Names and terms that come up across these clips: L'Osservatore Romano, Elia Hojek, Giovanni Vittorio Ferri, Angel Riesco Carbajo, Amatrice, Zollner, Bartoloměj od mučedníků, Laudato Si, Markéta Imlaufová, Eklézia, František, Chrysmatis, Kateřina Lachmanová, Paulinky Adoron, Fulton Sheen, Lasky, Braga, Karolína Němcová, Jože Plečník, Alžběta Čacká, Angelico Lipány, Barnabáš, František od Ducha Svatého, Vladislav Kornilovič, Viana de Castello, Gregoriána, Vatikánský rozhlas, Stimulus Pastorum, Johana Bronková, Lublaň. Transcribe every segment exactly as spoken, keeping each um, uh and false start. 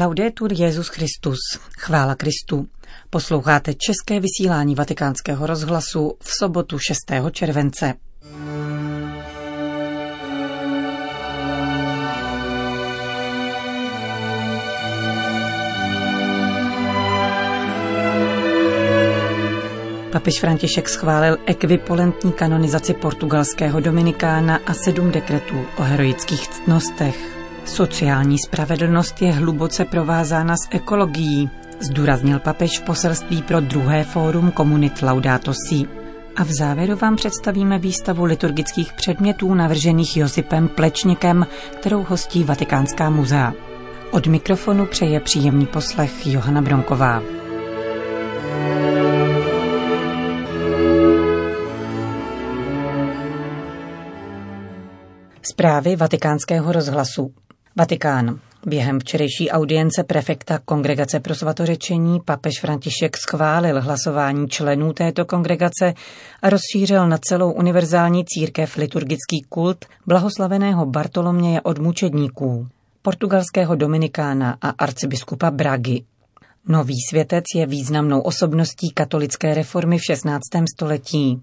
Laudetur Jesus Christus, chvála Kristu. Posloucháte české vysílání Vatikánského rozhlasu v sobotu šestého července. Papež František schválil ekvivalentní kanonizaci portugalského dominikána a sedm dekretů o heroických ctnostech. Sociální spravedlnost je hluboce provázána s ekologií, zdůraznil papež v poselství pro druhé fórum komunit Laudato Si. A v závěru vám představíme výstavu liturgických předmětů navržených Jožem Plečníkem, kterou hostí Vatikánská muzea. Od mikrofonu přeje příjemný poslech Johana Bronková. Zprávy Vatikánského rozhlasu. Vatikán. Během včerejší audience prefekta Kongregace pro svatořečení papež František schválil hlasování členů této kongregace a rozšířil na celou univerzální církev liturgický kult blahoslaveného Bartoloměje od mučedníků, portugalského dominikána a arcibiskupa Bragy. Nový světec je významnou osobností katolické reformy v šestnáctém století.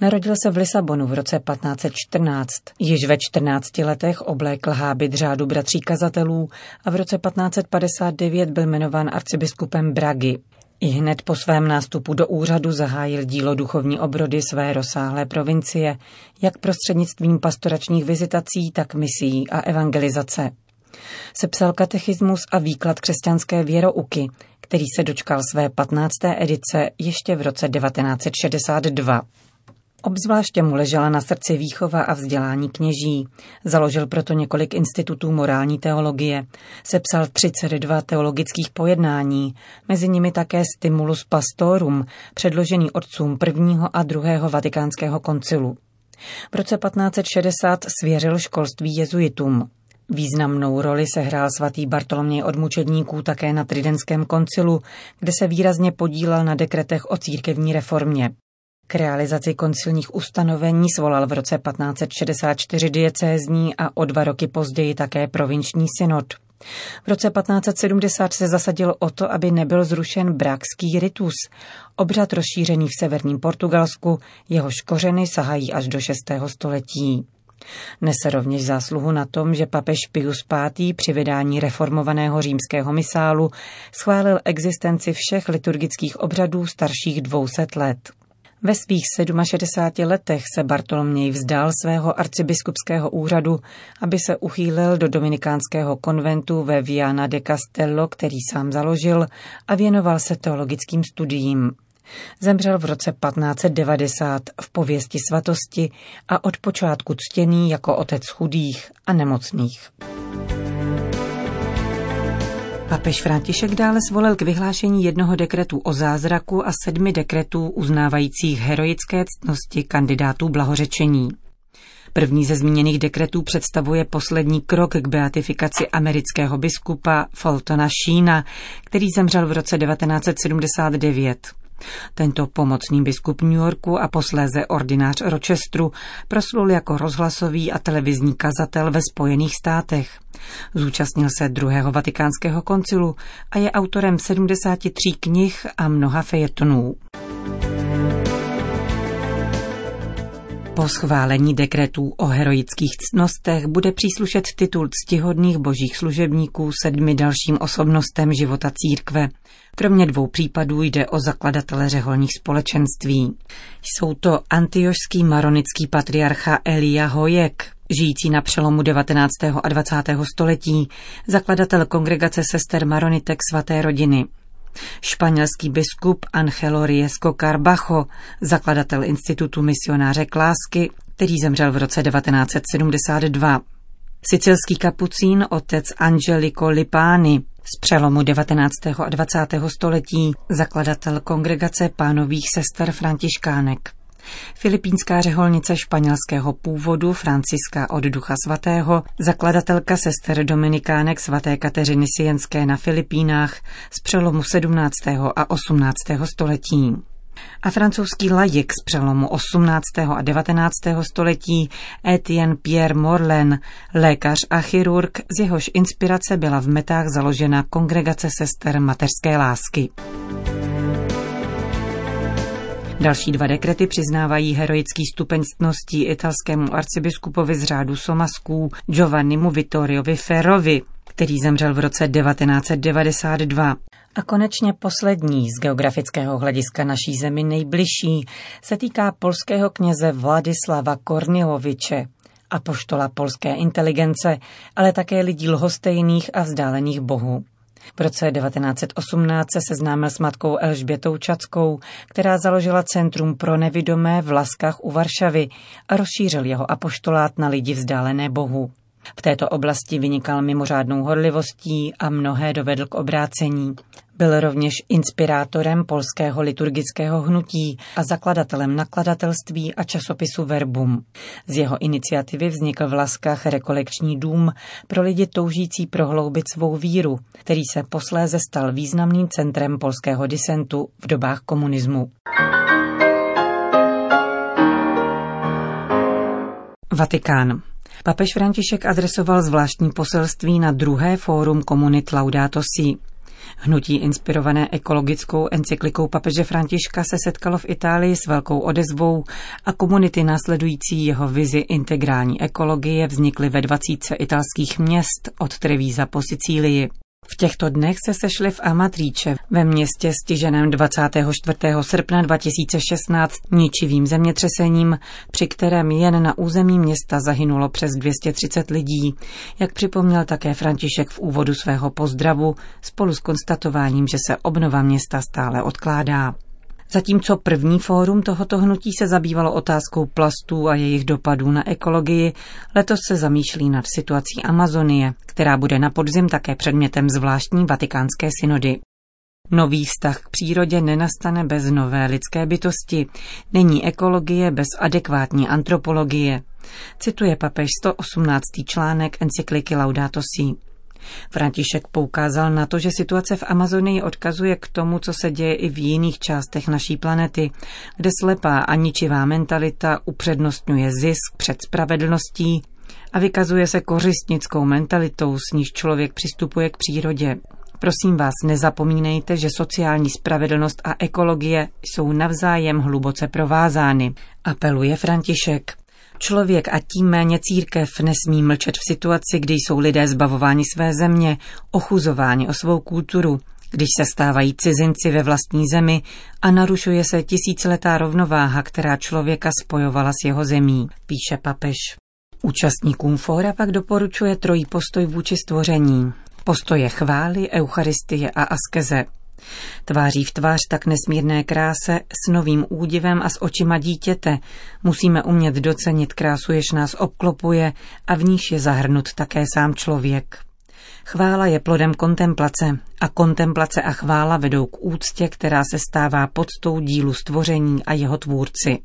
Narodil se v Lisabonu v roce patnáct set čtrnáct. Již ve čtrnácti letech oblékl hábit řádu bratří kazatelů a v roce patnáct set padesát devět byl jmenován arcibiskupem Bragy. I hned po svém nástupu do úřadu zahájil dílo duchovní obrody své rozsáhlé provincie, jak prostřednictvím pastoračních vizitací, tak misií a evangelizace. Sepsal katechismus a výklad křesťanské věrouky, který se dočkal své patnácté edice ještě v roce devatenáct set šedesát dva. Obzvláště mu ležela na srdci výchova a vzdělání kněží. Založil proto několik institutů morální teologie. Sepsal třicet dva teologických pojednání, mezi nimi také Stimulus Pastorum, předložený otcům prvního a druhého Vatikánského koncilu. V roce patnáct set šedesát svěřil školství jezuitům. Významnou roli sehrál svatý Bartoloměj od mučedníků také na Tridentském koncilu, kde se výrazně podílel na dekretech o církevní reformě. K realizaci koncilních ustanovení svolal v roce patnáct set šedesát čtyři diecézní a o dva roky později také provinční synod. V roce patnáct set sedmdesát se zasadil o to, aby nebyl zrušen brakský ritus, obřad rozšířený v severním Portugalsku, jehož kořeny sahají až do šestého století. Nese rovněž zásluhu na tom, že papež Pius pátý při vydání reformovaného římského misálu schválil existenci všech liturgických obřadů starších dvou set let. Ve svých šedesáti sedmi letech se Bartoloměj vzdal svého arcibiskupského úřadu, aby se uchýlil do dominikánského konventu ve Viana de Castello, který sám založil, a věnoval se teologickým studiím. Zemřel v roce patnáct set devadesát v pověsti svatosti a od počátku ctěný jako otec chudých a nemocných. Papež František dále svolil k vyhlášení jednoho dekretu o zázraku a sedmi dekretů uznávajících heroické ctnosti kandidátů blahořečení. První ze zmíněných dekretů představuje poslední krok k beatifikaci amerického biskupa Fultona Sheena, který zemřel v roce devatenáct set sedmdesát devět. Tento pomocný biskup New Yorku a posléze ordinář Rochesteru proslul jako rozhlasový a televizní kazatel ve Spojených státech. Zúčastnil se druhého Vatikánského koncilu a je autorem sedmdesáti tří knih a mnoha fejetonů. Po schválení dekretů o heroických ctnostech bude příslušet titul ctihodných božích služebníků sedmi dalším osobnostem života církve. Kromě dvou případů jde o zakladatele řeholních společenství. Jsou to antiošský maronický patriarcha Elia Hojek, žijící na přelomu devatenáctého a dvacátého století, zakladatel kongregace sester maronitek Svaté rodiny. Španělský biskup Angel Riesco Carbajo, zakladatel institutu misionáře k lásky, který zemřel v roce devatenáct set sedmdesát dva. Sicilský kapucín otec Angelico Lipány, z přelomu devatenáctého a dvacátého století, zakladatel kongregace pánových sester františkánek. Filipínská řeholnice španělského původu Františka od Ducha Svatého, zakladatelka sester dominikánek svaté Kateřiny Sienské na Filipínách z přelomu sedmnáctého a osmnáctého století. A francouzský laik z přelomu osmnáctého a devatenáctého století Étienne Pierre Morlen, lékař a chirurg, z jehož inspirace byla v Metách založena kongregace sester mateřské lásky. Další dva dekrety přiznávají heroický stupeň ctností italskému arcibiskupovi z řádu Somasků Giovannimu Vittoriovi Ferrovi, který zemřel v roce devatenáct set devadesát dva. A konečně poslední, z geografického hlediska naší zemi nejbližší, se týká polského kněze Vladislava Korniloviče, apoštola polské inteligence, ale také lidí lhostejných a vzdálených Bohu. V roce devatenáct set osmnáct se seznámil s matkou Alžbětou Čackou, která založila Centrum pro nevidomé v Laskách u Varšavy a rozšířil jeho apoštolát na lidi vzdálené Bohu. V této oblasti vynikal mimořádnou horlivostí a mnohé dovedl k obrácení. Byl rovněž inspirátorem polského liturgického hnutí a zakladatelem nakladatelství a časopisu Verbum. Z jeho iniciativy vznikl v Laskách rekolekční dům pro lidi toužící prohloubit svou víru, který se posléze stal významným centrem polského disentu v dobách komunismu. Vatikán. Papež František adresoval zvláštní poselství na druhé fórum komunit Laudato Si. Hnutí inspirované ekologickou encyklikou papeže Františka se setkalo v Itálii s velkou odezvou a komunity následující jeho vizi integrální ekologie vznikly ve dvaceti italských měst od Trevíza po Sicílii. V těchto dnech se sešli v Amatrice, ve městě stiženém dvacátého čtvrtého srpna dva tisíce šestnáct ničivým zemětřesením, při kterém jen na území města zahynulo přes dvě stě třicet lidí, jak připomněl také František v úvodu svého pozdravu, spolu s konstatováním, že se obnova města stále odkládá. Zatímco první fórum tohoto hnutí se zabývalo otázkou plastů a jejich dopadů na ekologii, letos se zamýšlí nad situací Amazonie, která bude na podzim také předmětem zvláštní vatikánské synody. Nový vztah k přírodě nenastane bez nové lidské bytosti. Není ekologie bez adekvátní antropologie, cituje papež sto osmnáctý článek encykliky Laudato Si. František poukázal na to, že situace v Amazonii odkazuje k tomu, co se děje i v jiných částech naší planety, kde slepá a ničivá mentalita upřednostňuje zisk před spravedlností a vykazuje se kořistnickou mentalitou, s níž člověk přistupuje k přírodě. Prosím vás, nezapomínejte, že sociální spravedlnost a ekologie jsou navzájem hluboce provázány, apeluje František. Člověk a tím méně církev nesmí mlčet v situaci, kdy jsou lidé zbavováni své země, ochuzováni o svou kulturu, když se stávají cizinci ve vlastní zemi a narušuje se tisíciletá rovnováha, která člověka spojovala s jeho zemí, píše papež. Účastníkům fóra pak doporučuje trojí postoj vůči stvoření. Postoje chvály, eucharistie a askeze. Tváří v tvář tak nesmírné kráse, s novým údivem a s očima dítěte, musíme umět docenit krásu, jež nás obklopuje a v níž je zahrnut také sám člověk. Chvála je plodem kontemplace a kontemplace a chvála vedou k úctě, která se stává poctou dílu stvoření a jeho tvůrci.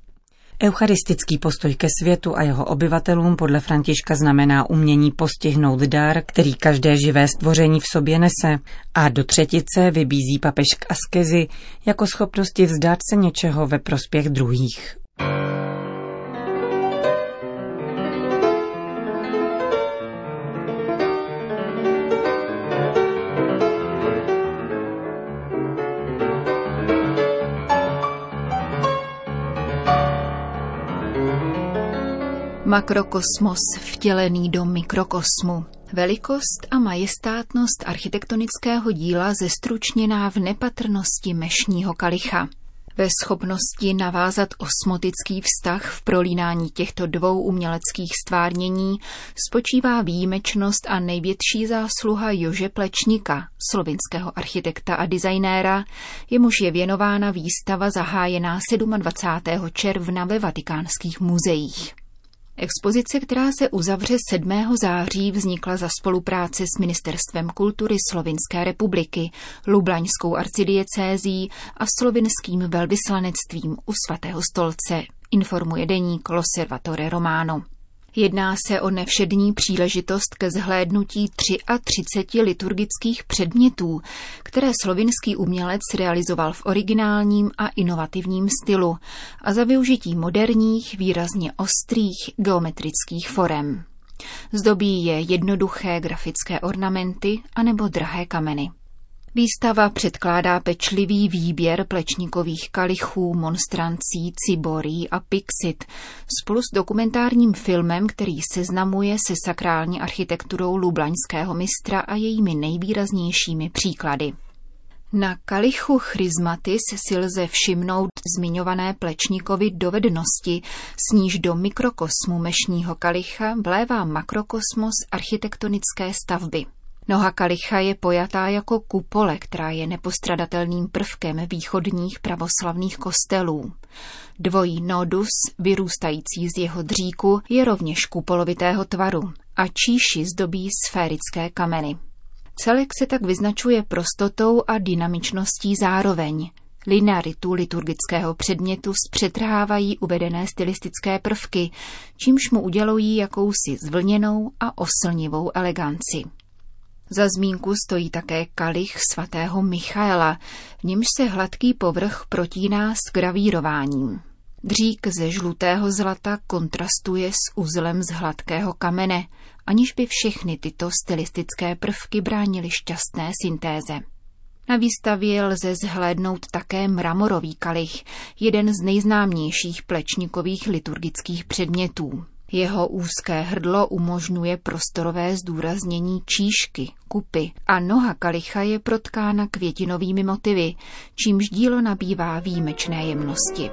Eucharistický postoj ke světu a jeho obyvatelům podle Františka znamená umění postihnout dar, který každé živé stvoření v sobě nese, a do třetice vybízí papež k askezi jako schopnosti vzdát se něčeho ve prospěch druhých. Makrokosmos vtělený do mikrokosmu. Velikost a majestátnost architektonického díla zestručněná v nepatrnosti mešního kalicha. Ve schopnosti navázat osmotický vztah v prolínání těchto dvou uměleckých stvárnění spočívá výjimečnost a největší zásluha Jože Plečníka, slovinského architekta a designéra, jemuž je věnována výstava zahájená dvacátého sedmého června ve vatikánských muzeích. Expozice, která se uzavře sedmého září, vznikla za spolupráce s Ministerstvem kultury Slovinské republiky, Lublaňskou arcidiecézí a slovinským velvyslanectvím u Svatého stolce, informuje deník L'Osservatore Romano. Jedná se o nevšední příležitost ke zhlédnutí třiatřiceti liturgických předmětů, které slovinský umělec realizoval v originálním a inovativním stylu a za využití moderních, výrazně ostrých geometrických forem. Zdobí je jednoduché grafické ornamenty anebo drahé kameny. Výstava předkládá pečlivý výběr Plečníkových kalichů, monstrancí, ciborí a pixit spolu s dokumentárním filmem, který seznamuje se sakrální architekturou lublaňského mistra a jejími nejvýraznějšími příklady. Na kalichu Chrysmatis si lze všimnout zmiňované Plečníkovy dovednosti, s níž do mikrokosmu mešního kalicha vlévá makrokosmos architektonické stavby. Noha kalicha je pojatá jako kupole, která je nepostradatelným prvkem východních pravoslavných kostelů. Dvojí nodus, vyrůstající z jeho dříku, je rovněž kupolovitého tvaru a číši zdobí sférické kameny. Celek se tak vyznačuje prostotou a dynamičností zároveň. Linearitu liturgického předmětu zpřetrhávají uvedené stylistické prvky, čímž mu udělují jakousi zvlněnou a oslnivou eleganci. Za zmínku stojí také kalich svatého Michaela, v němž se hladký povrch protíná s gravírováním. Dřík ze žlutého zlata kontrastuje s uzlem z hladkého kamene, aniž by všechny tyto stylistické prvky bránily šťastné syntéze. Na výstavě lze zhlédnout také mramorový kalich, jeden z nejznámějších Plečníkových liturgických předmětů. Jeho úzké hrdlo umožňuje prostorové zdůraznění číšky, kupy a noha kalicha je protkána květinovými motivy, čímž dílo nabývá výjimečné jemnosti.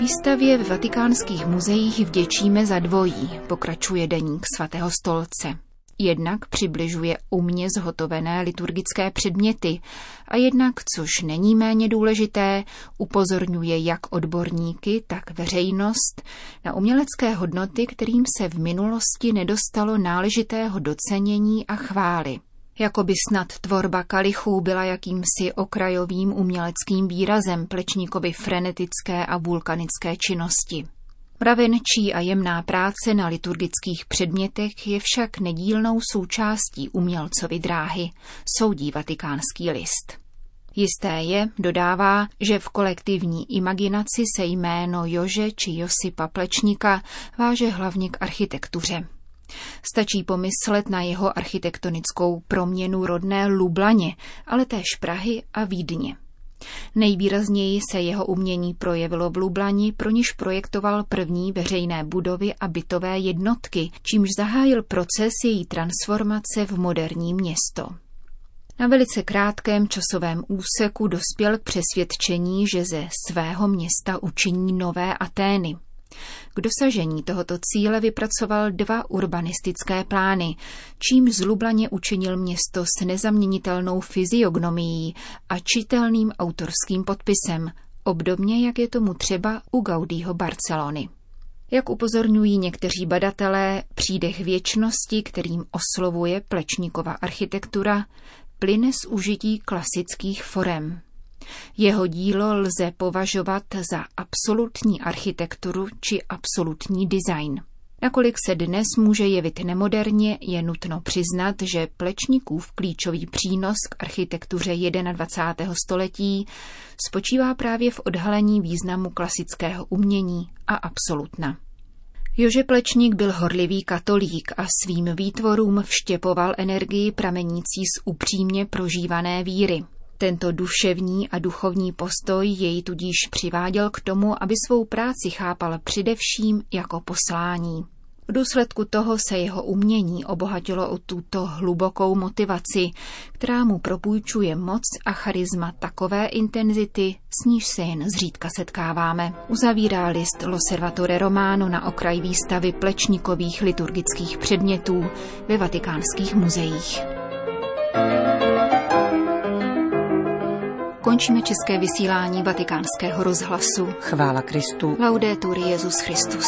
Výstavě v vatikánských muzeích vděčíme za dvojí, pokračuje deník Svatého stolce. Jednak přibližuje umně zhotovené liturgické předměty a jednak, což není méně důležité, upozorňuje jak odborníky, tak veřejnost na umělecké hodnoty, kterým se v minulosti nedostalo náležitého docenění a chvály. Jakoby snad tvorba kalichů byla jakýmsi okrajovým uměleckým výrazem Plečníkovy frenetické a vulkanické činnosti. Mravenčí a jemná práce na liturgických předmětech je však nedílnou součástí umělcovy dráhy, soudí Vatikánský list. Jisté je, dodává, že v kolektivní imaginaci se jméno Jože či Josipa Plečníka váže hlavně k architektuře. Stačí pomyslet na jeho architektonickou proměnu rodné Lublaně, ale též Prahy a Vídně. Nejvýrazněji se jeho umění projevilo v Lublani, pro niž projektoval první veřejné budovy a bytové jednotky, čímž zahájil proces její transformace v moderní město. Na velice krátkém časovém úseku dospěl k přesvědčení, že ze svého města učiní nové Atény. K dosažení tohoto cíle vypracoval dva urbanistické plány, čím z Lublaně učinil město s nezaměnitelnou fyziognomií a čitelným autorským podpisem, obdobně jak je tomu třeba u Gaudího Barcelony. Jak upozorňují někteří badatelé, přídech věčnosti, kterým oslovuje Plečníkova architektura, plyne z užití klasických forem. Jeho dílo lze považovat za absolutní architekturu či absolutní design. Nakolik se dnes může jevit nemoderně, je nutno přiznat, že Plečníkův klíčový přínos k architektuře dvacátého prvního století spočívá právě v odhalení významu klasického umění a absolutna. Jože Plečník byl horlivý katolík a svým výtvorům vštěpoval energii pramenící z upřímně prožívané víry. Tento duševní a duchovní postoj jej tudíž přiváděl k tomu, aby svou práci chápal především jako poslání. V důsledku toho se jeho umění obohatilo o tuto hlubokou motivaci, která mu propůjčuje moc a charisma takové intenzity, s níž se jen zřídka setkáváme. Uzavírá list L'Osservatore Romano na okraj výstavy Plečníkových liturgických předmětů ve vatikánských muzeích. Končíme české vysílání Vatikánského rozhlasu. Chvála Kristu. Laudetur Jesus Christus.